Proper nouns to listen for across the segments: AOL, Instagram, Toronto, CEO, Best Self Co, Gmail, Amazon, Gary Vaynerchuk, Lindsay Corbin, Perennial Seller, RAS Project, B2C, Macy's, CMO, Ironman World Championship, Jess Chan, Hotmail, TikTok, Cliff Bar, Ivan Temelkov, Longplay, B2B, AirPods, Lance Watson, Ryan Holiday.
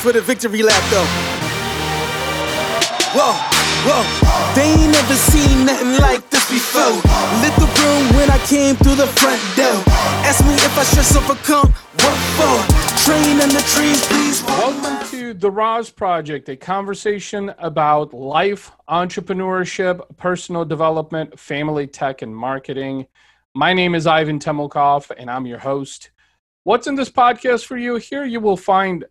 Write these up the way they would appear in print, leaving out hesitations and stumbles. for the victory lap, though. Whoa, whoa. They ain't never seen nothing like this before. Lit the room when I came through the front door. Ask me if I should overcome. What for? Train in the trees, please. Welcome to the RAS Project, a conversation about life, entrepreneurship, personal development, family tech, and marketing. My name is Ivan Temelkov, and I'm your host. What's in this podcast for you? Here you will find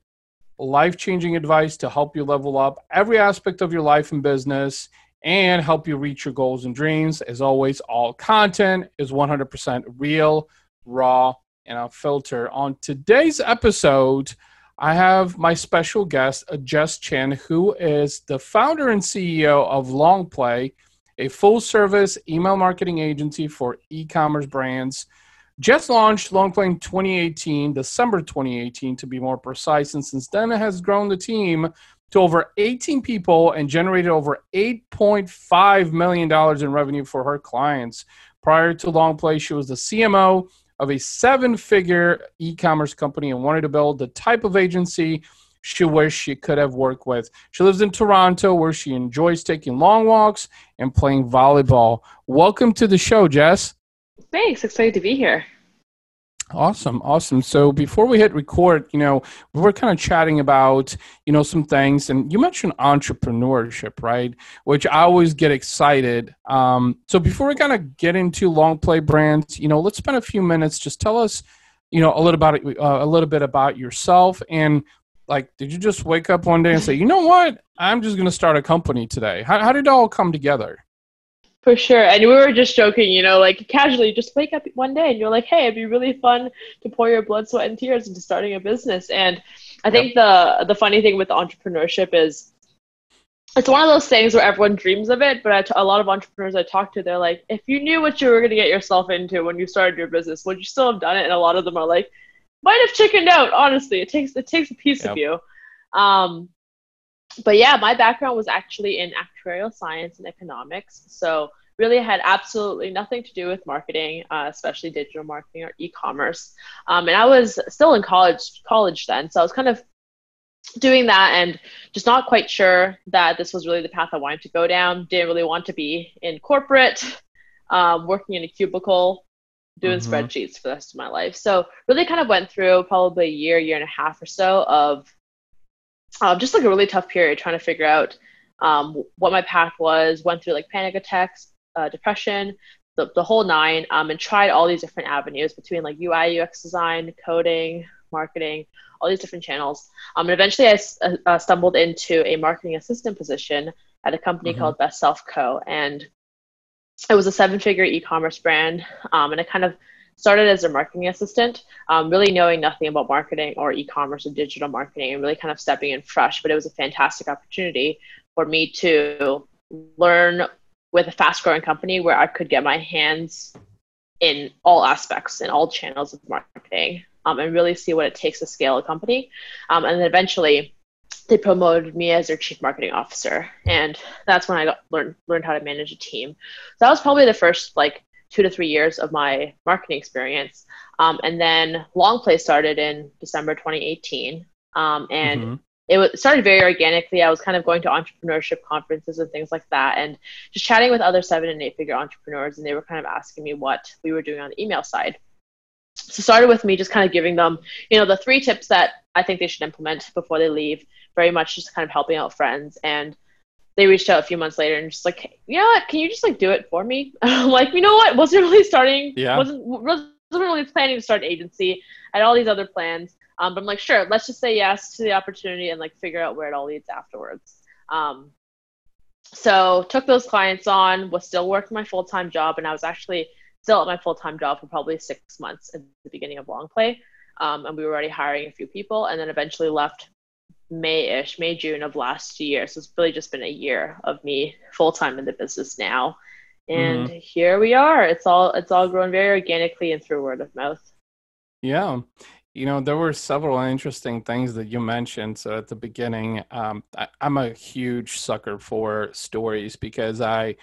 life-changing advice to help you level up every aspect of your life and business and help you reach your goals and dreams. As always, all content is 100% real, raw, and unfiltered. On today's episode, I have my special guest, Jess Chan, who is the founder and CEO of Longplay, a full-service email marketing agency for e-commerce brands. Jess launched Longplay in December 2018, to be more precise, and since then it has grown the team to over 18 people and generated over $8.5 million in revenue for her clients. Prior to Longplay, she was the CMO of a seven-figure e-commerce company and wanted to build the type of agency she wished she could have worked with. She lives in Toronto, where she enjoys taking long walks and playing volleyball. Welcome to the show, Jess. Thanks. Excited to be here. Awesome. So before we hit record, we were kind of chatting about, some things, and you mentioned entrepreneurship, right? Which I always get excited. So before we kind of get into Longplay brands, let's spend a few minutes. Just tell us, a little bit about yourself, and like, did you just wake up one day and say, you know what, I'm just going to start a company today? How did it all come together? For sure. And we were just joking, casually just wake up one day and you're like, hey, it'd be really fun to pour your blood, sweat, and tears into starting a business. And I think the funny thing with entrepreneurship is it's one of those things where everyone dreams of it, but a lot of entrepreneurs I talk to, they're like, if you knew what you were going to get yourself into when you started your business, would you still have done it? And a lot of them are like, might have chickened out, honestly. It takes a piece of you. But yeah, my background was actually in actuarial science and economics. So really had absolutely nothing to do with marketing, especially digital marketing or e-commerce. And I was still in college then. So I was kind of doing that and just not quite sure that this was really the path I wanted to go down. Didn't really want to be in corporate, working in a cubicle, doing spreadsheets for the rest of my life. So really kind of went through probably a year and a half or so of just like a really tough period trying to figure out what my path was. Went through like panic attacks, depression, the whole nine, and tried all these different avenues between like UI, UX design, coding, marketing, all these different channels. And eventually I stumbled into a marketing assistant position at a company called Best Self Co. And it was a seven-figure e-commerce brand, and I kind of started as a marketing assistant, really knowing nothing about marketing or e-commerce or digital marketing, and really kind of stepping in fresh. But it was a fantastic opportunity for me to learn with a fast-growing company where I could get my hands in all aspects, in all channels of marketing, and really see what it takes to scale a company. And then eventually, they promoted me as their chief marketing officer. And that's when I learned how to manage a team. So that was probably the first, 2 to 3 years of my marketing experience. And then Longplay started in December 2018. And it started very organically. I was kind of going to entrepreneurship conferences and things like that and just chatting with other 7- and 8-figure entrepreneurs. And they were kind of asking me what we were doing on the email side. So it started with me just kind of giving them, the 3 tips that I think they should implement before they leave, very much just kind of helping out friends. And they reached out a few months later and just like, hey, can you just do it for me? I'm like, wasn't really starting. Yeah. Wasn't really planning to start an agency. I had all these other plans. But I'm like, sure, let's just say yes to the opportunity and figure out where it all leads afterwards. So took those clients on, was still working my full-time job. And I was actually still at my full-time job for probably 6 months at the beginning of Longplay. And we were already hiring a few people, and then eventually left June of last year. So it's really just been a year of me full-time in the business now. And here we are. It's all grown very organically and through word of mouth. Yeah. There were several interesting things that you mentioned. So at the beginning, I'm a huge sucker for stories because I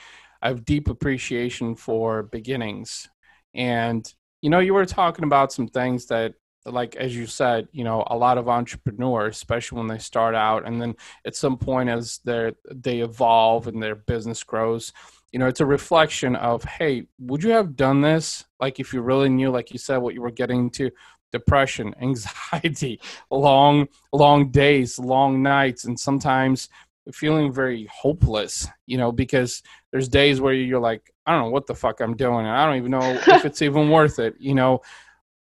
have deep appreciation for beginnings. And, you were talking about some things that like, as you said, you know, a lot of entrepreneurs, especially when they start out, and then at some point as they evolve and their business grows, you know, it's a reflection of, hey, would you have done this? Like, if you really knew, like you said, what you were getting into, depression, anxiety, long days, long nights, and sometimes feeling very hopeless, you know, because there's days where you're like, I don't know what the fuck I'm doing. I don't even know if it's even worth it, you know.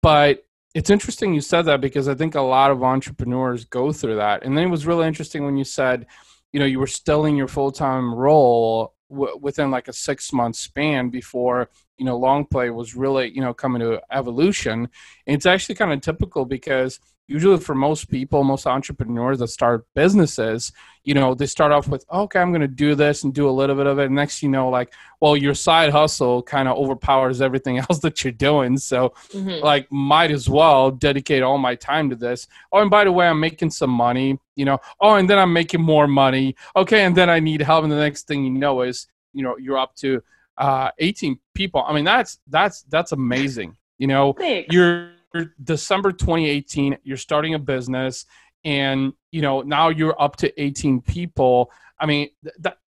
But it's interesting you said that, because I think a lot of entrepreneurs go through that. And then it was really interesting when you said, you know, you were still in your full-time role within like a 6-month span before, you know, Longplay was really, you know, coming to evolution. And it's actually kind of typical, because usually for most people, most entrepreneurs that start businesses, you know, they start off with, okay, I'm going to do this and do a little bit of it. And next, you know, like, well, your side hustle kind of overpowers everything else that you're doing. So like, might as well dedicate all my time to this. Oh, and by the way, I'm making some money, you know, oh, and then I'm making more money. Okay. And then I need help. And the next thing you know is, you know, you're up to 18 people. I mean, that's amazing. You know, you're December 2018, you're starting a business, and, you know, now you're up to 18 people. I mean,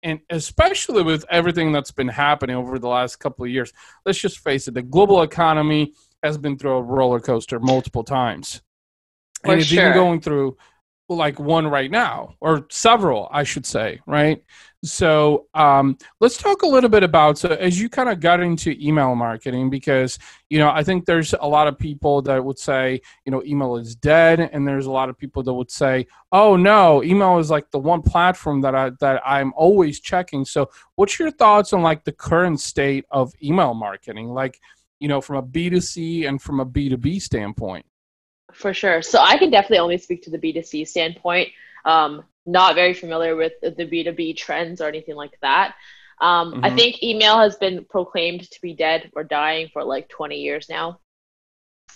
and especially with everything that's been happening over the last couple of years, let's just face it, the global economy has been through a roller coaster multiple times. For and it's sure. Even going through like one right now, or several, I should say, right? So let's talk a little bit about, so as you kind of got into email marketing, because, you know, I think there's a lot of people that would say, you know, email is dead. And there's a lot of people that would say, oh no, email is like the one platform that I'm always checking. So what's your thoughts on like the current state of email marketing, like, you know, from a B2C and from a B2B standpoint? For sure. So I can definitely only speak to the B2C standpoint. Not very familiar with the B2B trends or anything like that. I think email has been proclaimed to be dead or dying for like 20 years now.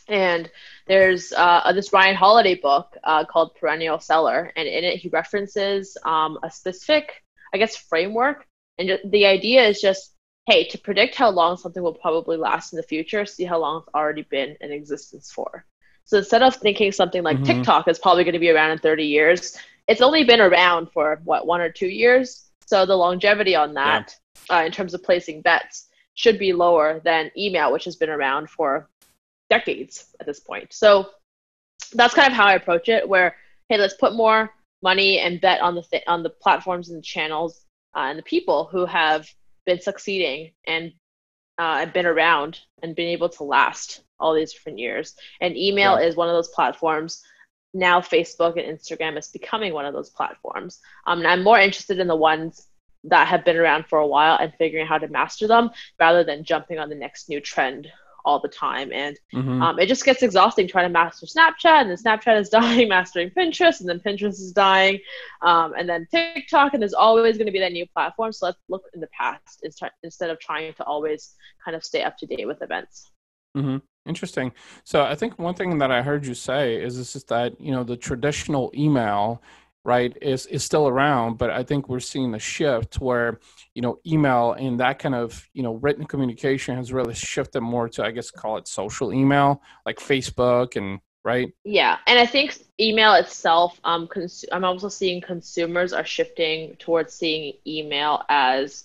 And there's this Ryan Holiday book called Perennial Seller. And in it, he references a specific, I guess, framework. And the idea is just, hey, to predict how long something will probably last in the future, see how long it's already been in existence for. So instead of thinking something like TikTok is probably going to be around in 30 years, it's only been around for, what, 1 or 2 years? So the longevity on that, in terms of placing bets, should be lower than email, which has been around for decades at this point. So that's kind of how I approach it, where, hey, let's put more money and bet on the platforms and the channels and the people who have been succeeding and been around and been able to last all these different years. And email is one of those platforms. Now Facebook and Instagram is becoming one of those platforms. And I'm more interested in the ones that have been around for a while and figuring out how to master them rather than jumping on the next new trend all the time. And it just gets exhausting trying to master Snapchat, and then Snapchat is dying, mastering Pinterest, and then Pinterest is dying, and then TikTok, and there's always going to be that new platform. So let's look in the past instead of trying to always kind of stay up to date with events. Interesting. So I think one thing that I heard you say is this is that, you know, the traditional email, right, is still around, but I think we're seeing a shift where, you know, email and that kind of, you know, written communication has really shifted more to, I guess, call it social email, like Facebook and right. Yeah. And I think email itself, I'm also seeing consumers are shifting towards seeing email as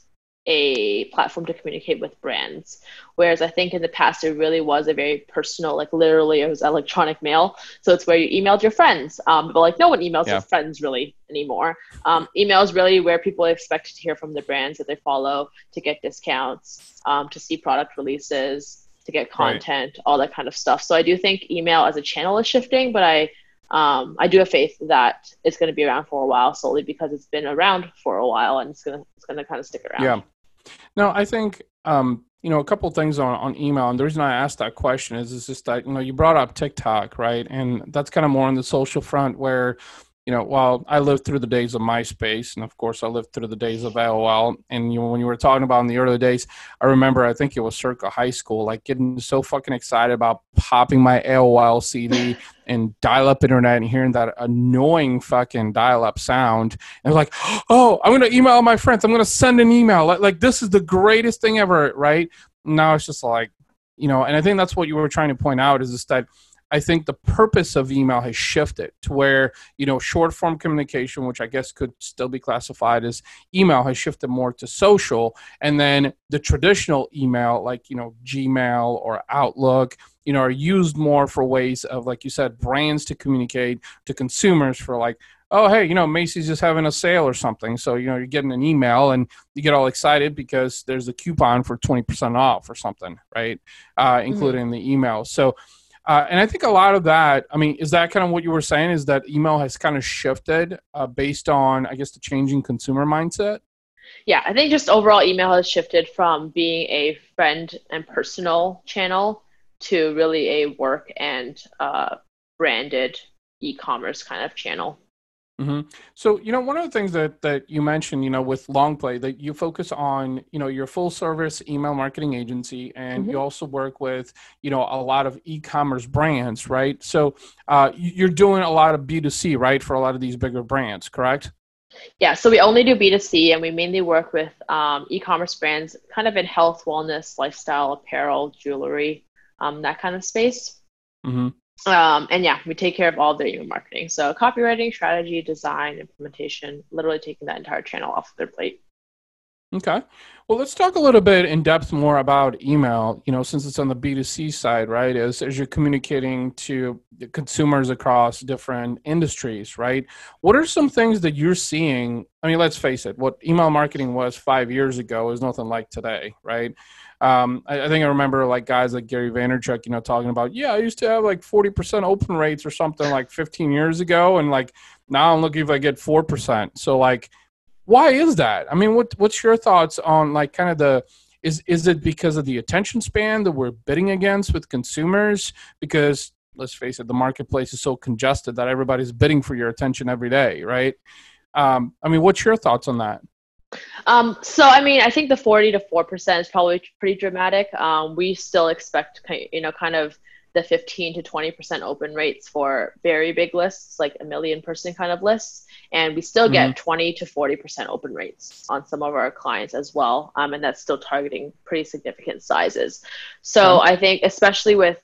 a platform to communicate with brands. Whereas I think in the past, it really was a very personal, like literally it was electronic mail. So it's where you emailed your friends, but like no one emails their friends really anymore. Email is really where people expect to hear from the brands that they follow, to get discounts, to see product releases, to get content, all that kind of stuff. So I do think email as a channel is shifting, but I do have faith that it's going to be around for a while solely because it's been around for a while and it's going to kind of stick around. Yeah. No, I think, you know, a couple of things on email. And the reason I asked that question is just that, you know, you brought up TikTok, right? And that's kind of more on the social front where, you know, while I lived through the days of MySpace, and of course I lived through the days of AOL. And you know, when you were talking about in the early days, I remember, I think it was circa high school, like getting so fucking excited about popping my AOL CD and dial-up internet and hearing that annoying fucking dial-up sound. And like, oh, I'm going to email my friends. I'm going to send an email. Like this is the greatest thing ever, right? Now it's just like, you know, and I think that's what you were trying to point out is just that I think the purpose of email has shifted to where, you know, short form communication, which I guess could still be classified as email, has shifted more to social. And then the traditional email, like, you know, Gmail or Outlook, you know, are used more for ways of, like you said, brands to communicate to consumers for like, oh, hey, you know, Macy's is having a sale or something. So, you know, you're getting an email and you get all excited because there's a coupon for 20% off or something, right? Including the email. So, and I think a lot of that, I mean, is that kind of what you were saying, is that email has kind of shifted based on, I guess, the changing consumer mindset? Yeah, I think just overall email has shifted from being a friend and personal channel to really a work and branded e-commerce kind of channel. Mm-hmm. So, you know, one of the things that you mentioned, you know, with Longplay, that you focus on, you know, your full service email marketing agency, and you also work with, you know, a lot of e-commerce brands, right? So you're doing a lot of B2C, right, for a lot of these bigger brands, correct? Yeah. So we only do B2C, and we mainly work with e-commerce brands kind of in health, wellness, lifestyle, apparel, jewelry, that kind of space. Mm-hmm. And yeah, we take care of all their email marketing. So copywriting, strategy, design, implementation, literally taking that entire channel off their plate. Okay. Well, let's talk a little bit in depth more about email, you know, since it's on the B2C side, right? As you're communicating to the consumers across different industries, right? What are some things that you're seeing? I mean, let's face it, what email marketing was 5 years ago is nothing like today, right? I think I remember like guys like Gary Vaynerchuk, you know, talking about, yeah, I used to have like 40% open rates or something like 15 years ago. And like, now I'm looking if I get 4%. So like, why is that? I mean, what's your thoughts on like kind of the, is it because of the attention span that we're bidding against with consumers? Because let's face it, the marketplace is so congested that everybody's bidding for your attention every day, right? I mean, what's your thoughts on that? So, I mean, I think the 40 to 4% is probably pretty dramatic. We still expect, you know, kind of the 15 to 20% open rates for very big lists, like a 1,000,000 person kind of lists. And we still get 20 to 40% open rates on some of our clients as well. And that's still targeting pretty significant sizes. So I think especially with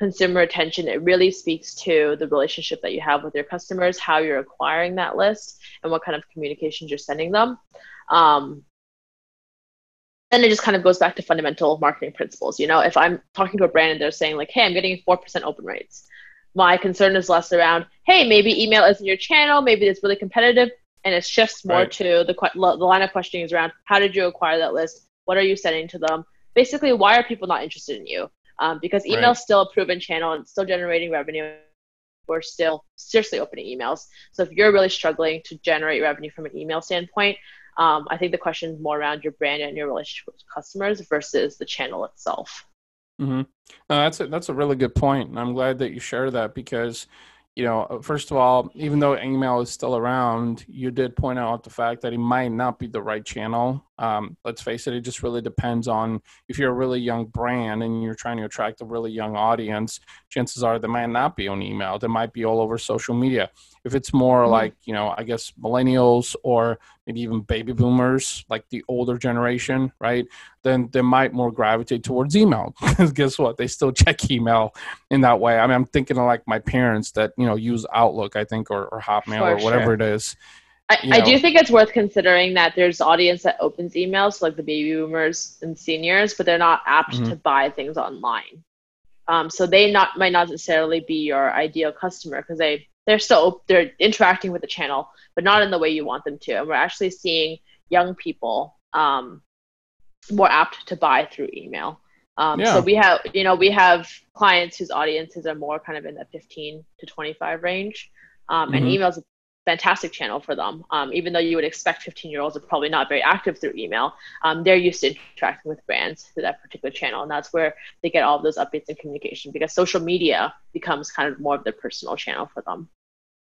consumer attention, it really speaks to the relationship that you have with your customers, how you're acquiring that list, and what kind of communications you're sending them. Then it just kind of goes back to fundamental marketing principles. You know, if I'm talking to a brand and they're saying like, hey, I'm getting 4% open rates, my concern is less around, hey, maybe email isn't your channel, maybe it's really competitive, and it shifts more to the line of questioning is around, how did you acquire that list? What are you sending to them? Basically, why are people not interested in you? Because email is still a proven channel and it's still generating revenue. We're still seriously opening emails. So if you're really struggling to generate revenue from an email standpoint, I think the question is more around your brand and your relationship with customers versus the channel itself. Mm-hmm. No, that's a really good point. And I'm glad that you shared that because, you know, first of all, even though email is still around, you did point out the fact that it might not be the right channel. Let's face it, it just really depends on if you're a really young brand and you're trying to attract a really young audience, chances are they might not be on email. They might be all over social media. If it's more like, you know, I guess millennials or maybe even baby boomers, like the older generation, right? Then they might more gravitate towards email because guess what? They still check email in that way. I mean, I'm thinking of like my parents that, you know, use Outlook, I think, or Hotmail or whatever it is. I do think it's worth considering that there's audience that opens emails, so like the baby boomers and seniors, but they're not apt to buy things online. So they might not necessarily be your ideal customer because they're interacting with the channel, but not in the way you want them to. And we're actually seeing young people more apt to buy through email. So we have clients whose audiences are more kind of in the 15 to 25 range, and email's a fantastic channel for them. Even though you would expect 15-year-olds are probably not very active through email, they're used to interacting with brands through that particular channel, and that's where they get all of those updates and communication because social media becomes kind of more of their personal channel for them.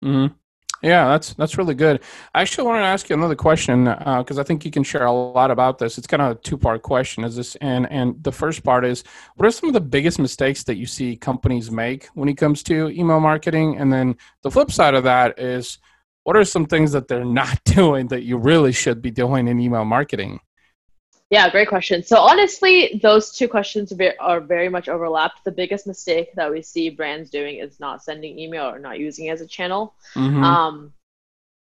Mm-hmm. Yeah, that's really good. I actually wanted to ask you another question because I think you can share a lot about this. It's kind of a two-part question. And the first part is, what are some of the biggest mistakes that you see companies make when it comes to email marketing? And then the flip side of that is, what are some things that they're not doing that you really should be doing in email marketing? Yeah, great question. So honestly, those two questions are very much overlapped. The biggest mistake that we see brands doing is not sending email or not using it as a channel. Mm-hmm.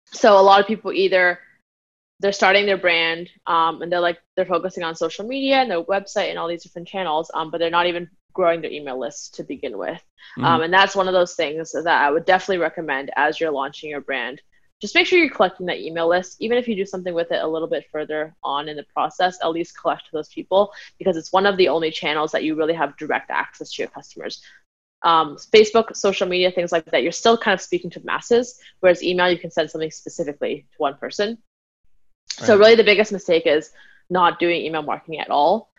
So a lot of people either they're starting their brand and they're focusing on social media and their website and all these different channels, but they're not even growing their email list to begin with. Mm-hmm. And that's one of those things that I would definitely recommend as you're launching your brand. Just make sure you're collecting that email list. Even if you do something with it a little bit further on in the process, at least collect those people, because it's one of the only channels that you really have direct access to your customers. Facebook, social media, things like that, you're still kind of speaking to masses, whereas email, you can send something specifically to one person. Right. So really the biggest mistake is not doing email marketing at all.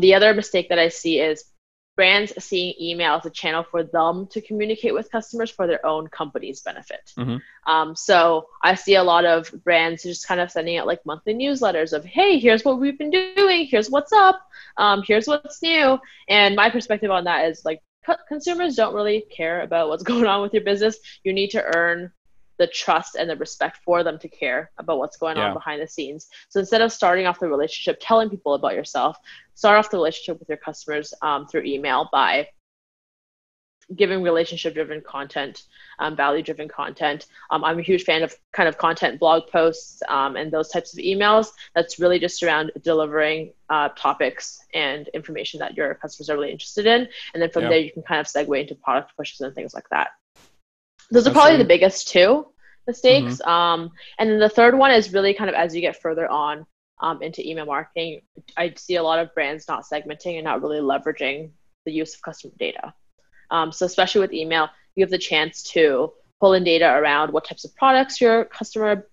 The other mistake that I see is brands seeing email as a channel for them to communicate with customers for their own company's benefit. Mm-hmm. So I see a lot of brands just kind of sending out like monthly newsletters of, hey, here's what we've been doing, here's what's up, here's what's new. And my perspective on that is like, consumers don't really care about what's going on with your business. You need to earn the trust and the respect for them to care about what's going on behind the scenes. So instead of starting off the relationship telling people about yourself, start off the relationship with your customers through email by giving relationship-driven content, value-driven content. I'm a huge fan of kind of content blog posts and those types of emails that's really just around delivering topics and information that your customers are really interested in. And then from there, you can kind of segue into product pushes and things like that. Those are probably the biggest two mistakes. Mm-hmm. And then the third one is really kind of as you get further on, into email marketing, I see a lot of brands not segmenting and not really leveraging the use of customer data. So especially with email, you have the chance to pull in data around what types of products your customer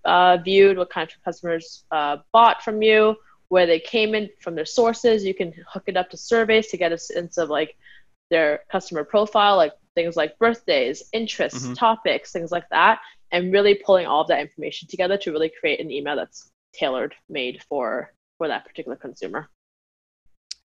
viewed, what kind of customers bought from you, where they came in from their sources. You can hook it up to surveys to get a sense of like their customer profile, like things like birthdays, interests, topics, things like that, and really pulling all of that information together to really create an email that's tailored made for that particular consumer.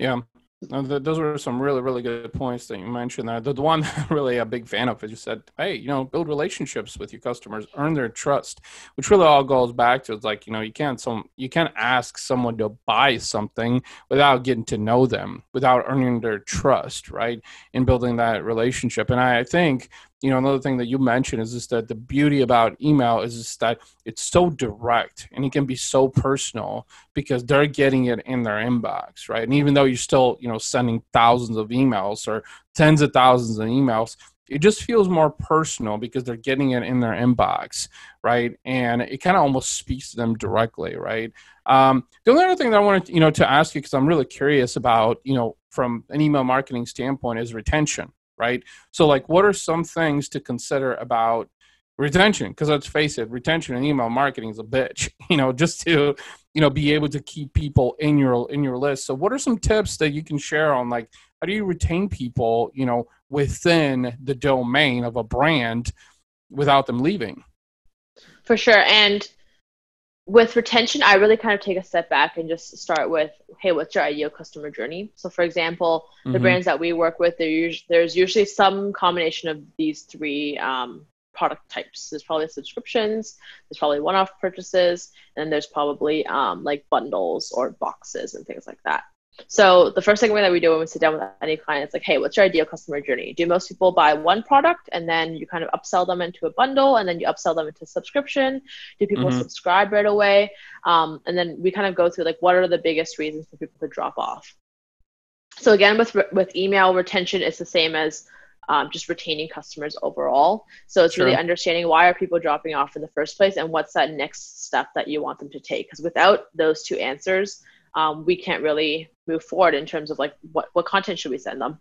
Yeah, those were some really, really good points that you mentioned. The one really a big fan of is you said, hey, you know, build relationships with your customers, earn their trust, which really all goes back to, it's like, you know, you can't ask someone to buy something without getting to know them, without earning their trust, right? And building that relationship. And I think, you know, another thing that you mentioned is just that the beauty about email is just that it's so direct and it can be so personal because they're getting it in their inbox, right? And even though you're still, you know, sending thousands of emails or tens of thousands of emails, it just feels more personal because they're getting it in their inbox, right? And it kind of almost speaks to them directly, right? The only other thing that I wanted to, you know, to ask you, because I'm really curious about, you know, from an email marketing standpoint is retention. Right? So like, what are some things to consider about retention? Because let's face it, retention in email marketing is a bitch, you know, just to, you know, be able to keep people in your list. So what are some tips that you can share on like, how do you retain people, you know, within the domain of a brand without them leaving? For sure. And with retention, I really kind of take a step back and just start with, hey, what's your ideal customer journey? So for example, the brands that we work with, there's usually some combination of these three product types. There's probably subscriptions, there's probably one-off purchases, and there's probably like bundles or boxes and things like that. So the first thing that we do when we sit down with any client is like, hey, what's your ideal customer journey? Do most people buy one product and then you kind of upsell them into a bundle and then you upsell them into subscription? Do people subscribe right away? And then we kind of go through like, what are the biggest reasons for people to drop off? So again, with email retention, it's the same as just retaining customers overall. So it's really understanding why are people dropping off in the first place and what's that next step that you want them to take? Because without those two answers, we can't really move forward in terms of like what content should we send them.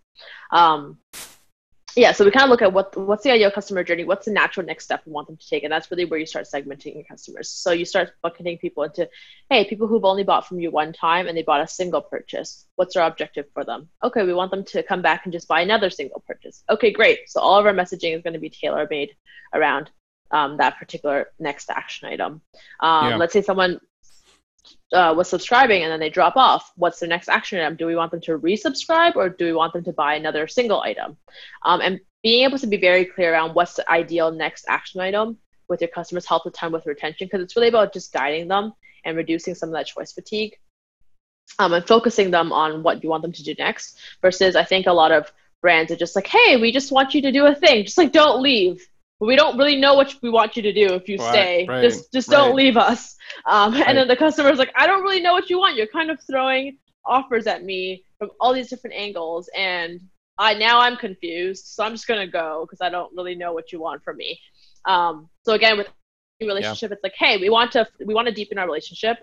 So we kind of look at what's the ideal customer journey, what's the natural next step we want them to take, and that's really where you start segmenting your customers. So you start bucketing people into, hey, people who've only bought from you one time and they bought a single purchase. What's our objective for them? Okay, we want them to come back and just buy another single purchase. Okay, great. So all of our messaging is going to be tailor-made around that particular next action item. Let's say someone was subscribing and then they drop off. What's their next action item? Do we want them to resubscribe or do we want them to buy another single item? And being able to be very clear around what's the ideal next action item with your customers helps a ton with retention, because it's really about just guiding them and reducing some of that choice fatigue. and focusing them on what you want them to do next, versus I think a lot of brands are just like, hey, we just want you to do a thing. Just like, don't leave. We don't really know what we want you to do if you stay. Right, just don't leave us. And then the customer's like, I don't really know what you want. You're kind of throwing offers at me from all these different angles. And now I'm confused. So I'm just going to go because I don't really know what you want from me. So again, with any relationship, it's like, hey, we want to deepen our relationship.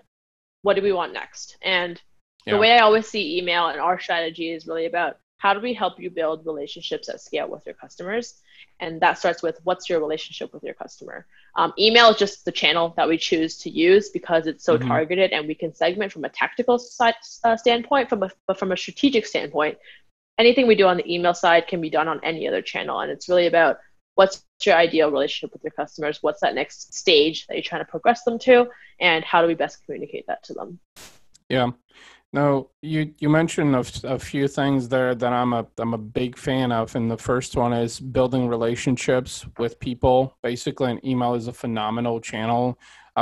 What do we want next? And the way I always see email and our strategy is really about, how do we help you build relationships at scale with your customers? And that starts with, what's your relationship with your customer? Email is just the channel that we choose to use because it's so targeted, and we can segment from a tactical side, standpoint, but from a strategic standpoint, anything we do on the email side can be done on any other channel. And it's really about, what's your ideal relationship with your customers? What's that next stage that you're trying to progress them to? And how do we best communicate that to them? Yeah. Now, you mentioned a few things there that I'm a big fan of. And the first one is building relationships with people. Basically, an email is a phenomenal channel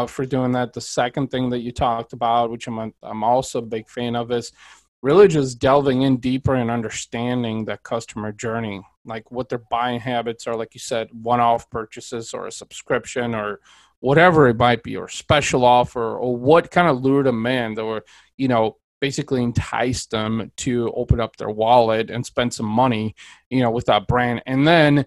for doing that. The second thing that you talked about, which I'm also a big fan of, is really just delving in deeper and understanding that customer journey, like what their buying habits are, like you said, one-off purchases or a subscription or whatever it might be, or special offer, or what kind of lure them in, or, you know, basically entice them to open up their wallet and spend some money, you know, with that brand. And then,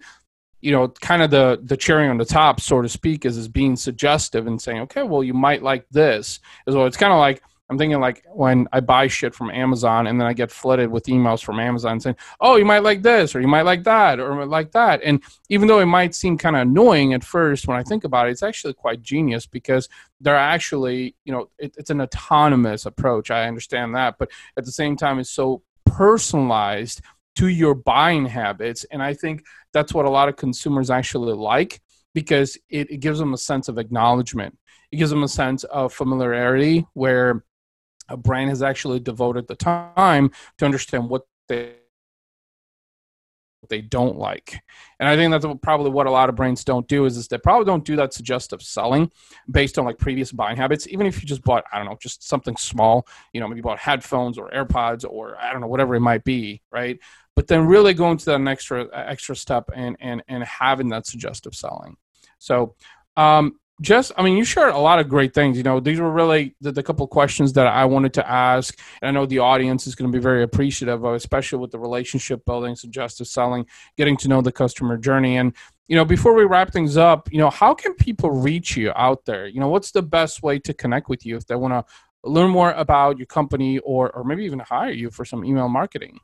you know, kind of the cherry on the top, so to speak, is being suggestive and saying, okay, well, you might like this. So it's kind of like, I'm thinking like when I buy shit from Amazon and then I get flooded with emails from Amazon saying, oh, you might like this, or you might like that, or like that. And even though it might seem kind of annoying at first, when I think about it, it's actually quite genius, because they're actually, you know, it's an autonomous approach. I understand that. But at the same time, it's so personalized to your buying habits. And I think that's what a lot of consumers actually like, because it gives them a sense of acknowledgement. It gives them a sense of familiarity, where a brand has actually devoted the time to understand what they don't like. And I think that's probably what a lot of brands don't do, is they probably don't do that suggestive selling based on like previous buying habits. Even if you just bought, I don't know, just something small, you know, maybe bought headphones or AirPods or I don't know, whatever it might be, right? But then really going to that extra step and having that suggestive selling. So, Jess, I mean, you shared a lot of great things. You know, these were really the couple of questions that I wanted to ask. And I know the audience is going to be very appreciative of, especially with the relationship building, suggestive selling, getting to know the customer journey. And, you know, before we wrap things up, you know, how can people reach you out there? You know, what's the best way to connect with you if they want to learn more about your company, or maybe even hire you for some email marketing?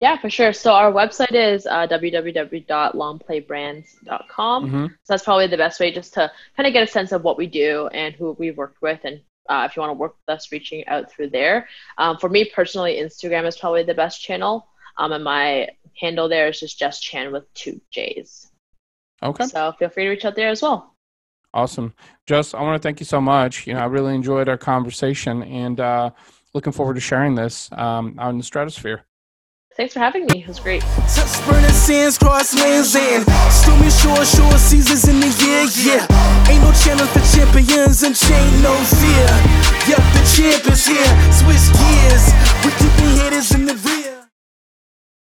Yeah, for sure. So our website is www.longplaybrands.com. So that's probably the best way, just to kind of get a sense of what we do and who we've worked with. And if you want to work with us, reaching out through there. For me personally, Instagram is probably the best channel. And my handle there is just Jess Chan with 2 J's. Okay. So feel free to reach out there as well. Awesome. Jess, I want to thank you so much. You know, I really enjoyed our conversation, and looking forward to sharing this out in the stratosphere. Thanks for having me. It was great. Touch burning sands, cross lands, and stormy shore, seasons in the year, yeah. Ain't no channel for champions, and chain no fear. Yep, the champ is here. Switch gears. We keep the haters in the rear.